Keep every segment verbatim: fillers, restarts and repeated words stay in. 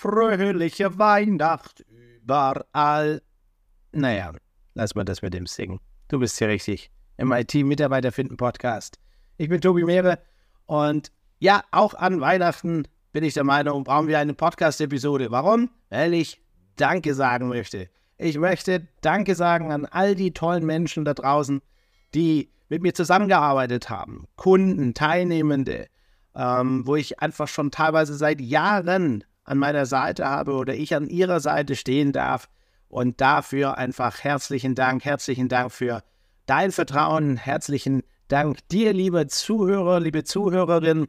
Fröhliche Weihnacht überall. Naja, lass mal das mit dem Singen. Du bist hier richtig im I T-Mitarbeiter-Finden-Podcast. Ich bin Tobi Mehre und ja, auch an Weihnachten bin ich der Meinung, brauchen wir eine Podcast-Episode. Warum? Weil ich Danke sagen möchte. Ich möchte Danke sagen an all die tollen Menschen da draußen, die mit mir zusammengearbeitet haben. Kunden, Teilnehmende, ähm, wo ich einfach schon teilweise seit Jahren an meiner Seite habe oder ich an ihrer Seite stehen darf. Und dafür einfach herzlichen Dank, herzlichen Dank für dein Vertrauen, herzlichen Dank dir, liebe Zuhörer, liebe Zuhörerinnen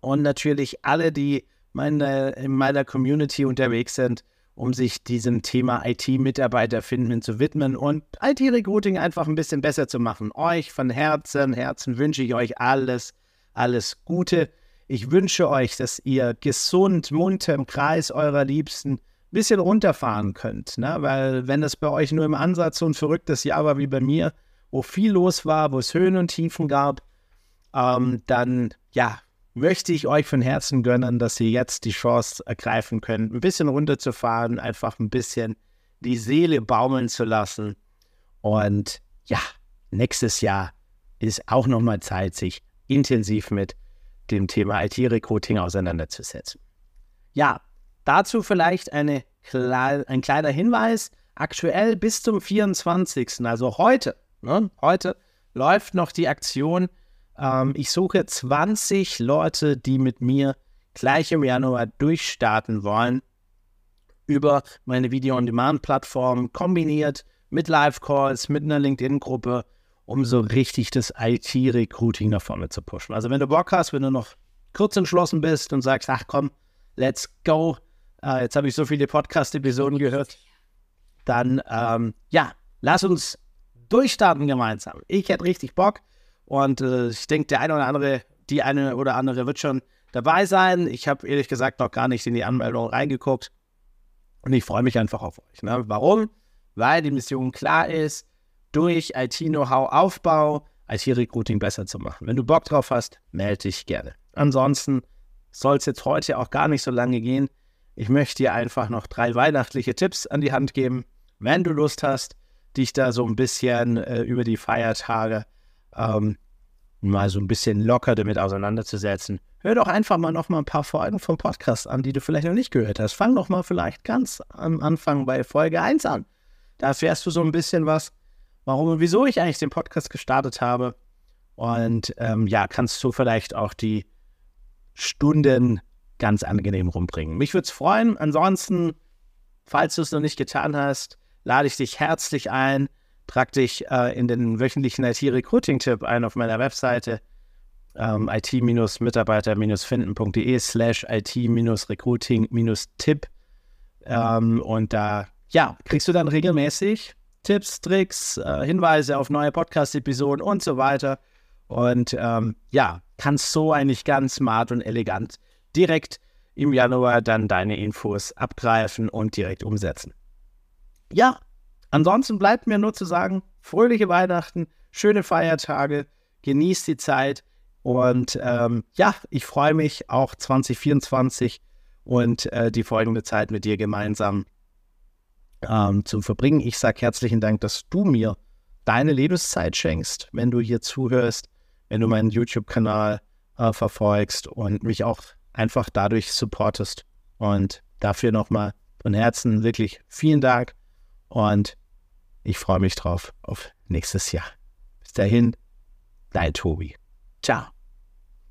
und natürlich alle, die meine, in meiner Community unterwegs sind, um sich diesem Thema I T-Mitarbeiter finden zu widmen und I T-Recruiting einfach ein bisschen besser zu machen. Euch von Herzen, Herzen wünsche ich euch alles, alles Gute. Ich wünsche euch, dass ihr gesund, munter im Kreis eurer Liebsten ein bisschen runterfahren könnt, ne? Weil wenn das bei euch nur im Ansatz so ein verrücktes Jahr war wie bei mir, wo viel los war, wo es Höhen und Tiefen gab, ähm, dann ja, möchte ich euch von Herzen gönnen, dass ihr jetzt die Chance ergreifen könnt, ein bisschen runterzufahren, einfach ein bisschen die Seele baumeln zu lassen. Und ja, nächstes Jahr ist auch nochmal Zeit, sich intensiv mit dem Thema I T-Recruiting auseinanderzusetzen. Ja, dazu vielleicht eine, ein kleiner Hinweis. Aktuell bis zum vierundzwanzigsten, also heute, ne, heute läuft noch die Aktion. Ähm, ich suche zwanzig Leute, die mit mir gleich im Januar durchstarten wollen über meine Video-on-Demand-Plattform kombiniert mit Live-Calls, mit einer LinkedIn-Gruppe, um so richtig das I T-Recruiting nach vorne zu pushen. Also wenn du Bock hast, wenn du noch kurz entschlossen bist und sagst, ach komm, let's go, äh, jetzt habe ich so viele Podcast-Episoden gehört, dann ähm, ja, lass uns durchstarten gemeinsam. Ich hätte richtig Bock und äh, ich denke, der eine oder andere, die eine oder andere wird schon dabei sein. Ich habe ehrlich gesagt noch gar nicht in die Anmeldung reingeguckt und ich freue mich einfach auf euch, ne? Warum? Weil die Mission klar ist, durch I T-Know-how-Aufbau, I T-Recruiting besser zu machen. Wenn du Bock drauf hast, melde dich gerne. Ansonsten soll es jetzt heute auch gar nicht so lange gehen. Ich möchte dir einfach noch drei weihnachtliche Tipps an die Hand geben, wenn du Lust hast, dich da so ein bisschen äh, über die Feiertage ähm, mal so ein bisschen locker damit auseinanderzusetzen. Hör doch einfach mal noch mal ein paar Folgen vom Podcast an, die du vielleicht noch nicht gehört hast. Fang doch mal vielleicht ganz am Anfang bei Folge eins an. Da erfährst du so ein bisschen was, warum und wieso ich eigentlich den Podcast gestartet habe. Und ähm, ja, kannst du vielleicht auch die Stunden ganz angenehm rumbringen. Mich würde es freuen. Ansonsten, falls du es noch nicht getan hast, lade ich dich herzlich ein. Trag dich äh, in den wöchentlichen I T-Recruiting-Tipp ein auf meiner Webseite ähm, it-mitarbeiter-finden.de slash it-recruiting-tipp ähm, und da ja, kriegst du dann regelmäßig Tipps, Tricks, äh, Hinweise auf neue Podcast-Episoden und so weiter. Und ähm, ja, kannst so eigentlich ganz smart und elegant direkt im Januar dann deine Infos abgreifen und direkt umsetzen. Ja, ansonsten bleibt mir nur zu sagen, fröhliche Weihnachten, schöne Feiertage, genießt die Zeit und ähm, ja, ich freue mich auch zwanzig vierundzwanzig und äh, die folgende Zeit mit dir gemeinsam ähm, zu verbringen. Ich sage herzlichen Dank, dass du mir deine Lebenszeit schenkst, wenn du hier zuhörst, wenn du meinen YouTube-Kanal äh, verfolgst und mich auch einfach dadurch supportest. Und dafür nochmal von Herzen wirklich vielen Dank und ich freue mich drauf auf nächstes Jahr. Bis dahin, dein Tobi. Ciao.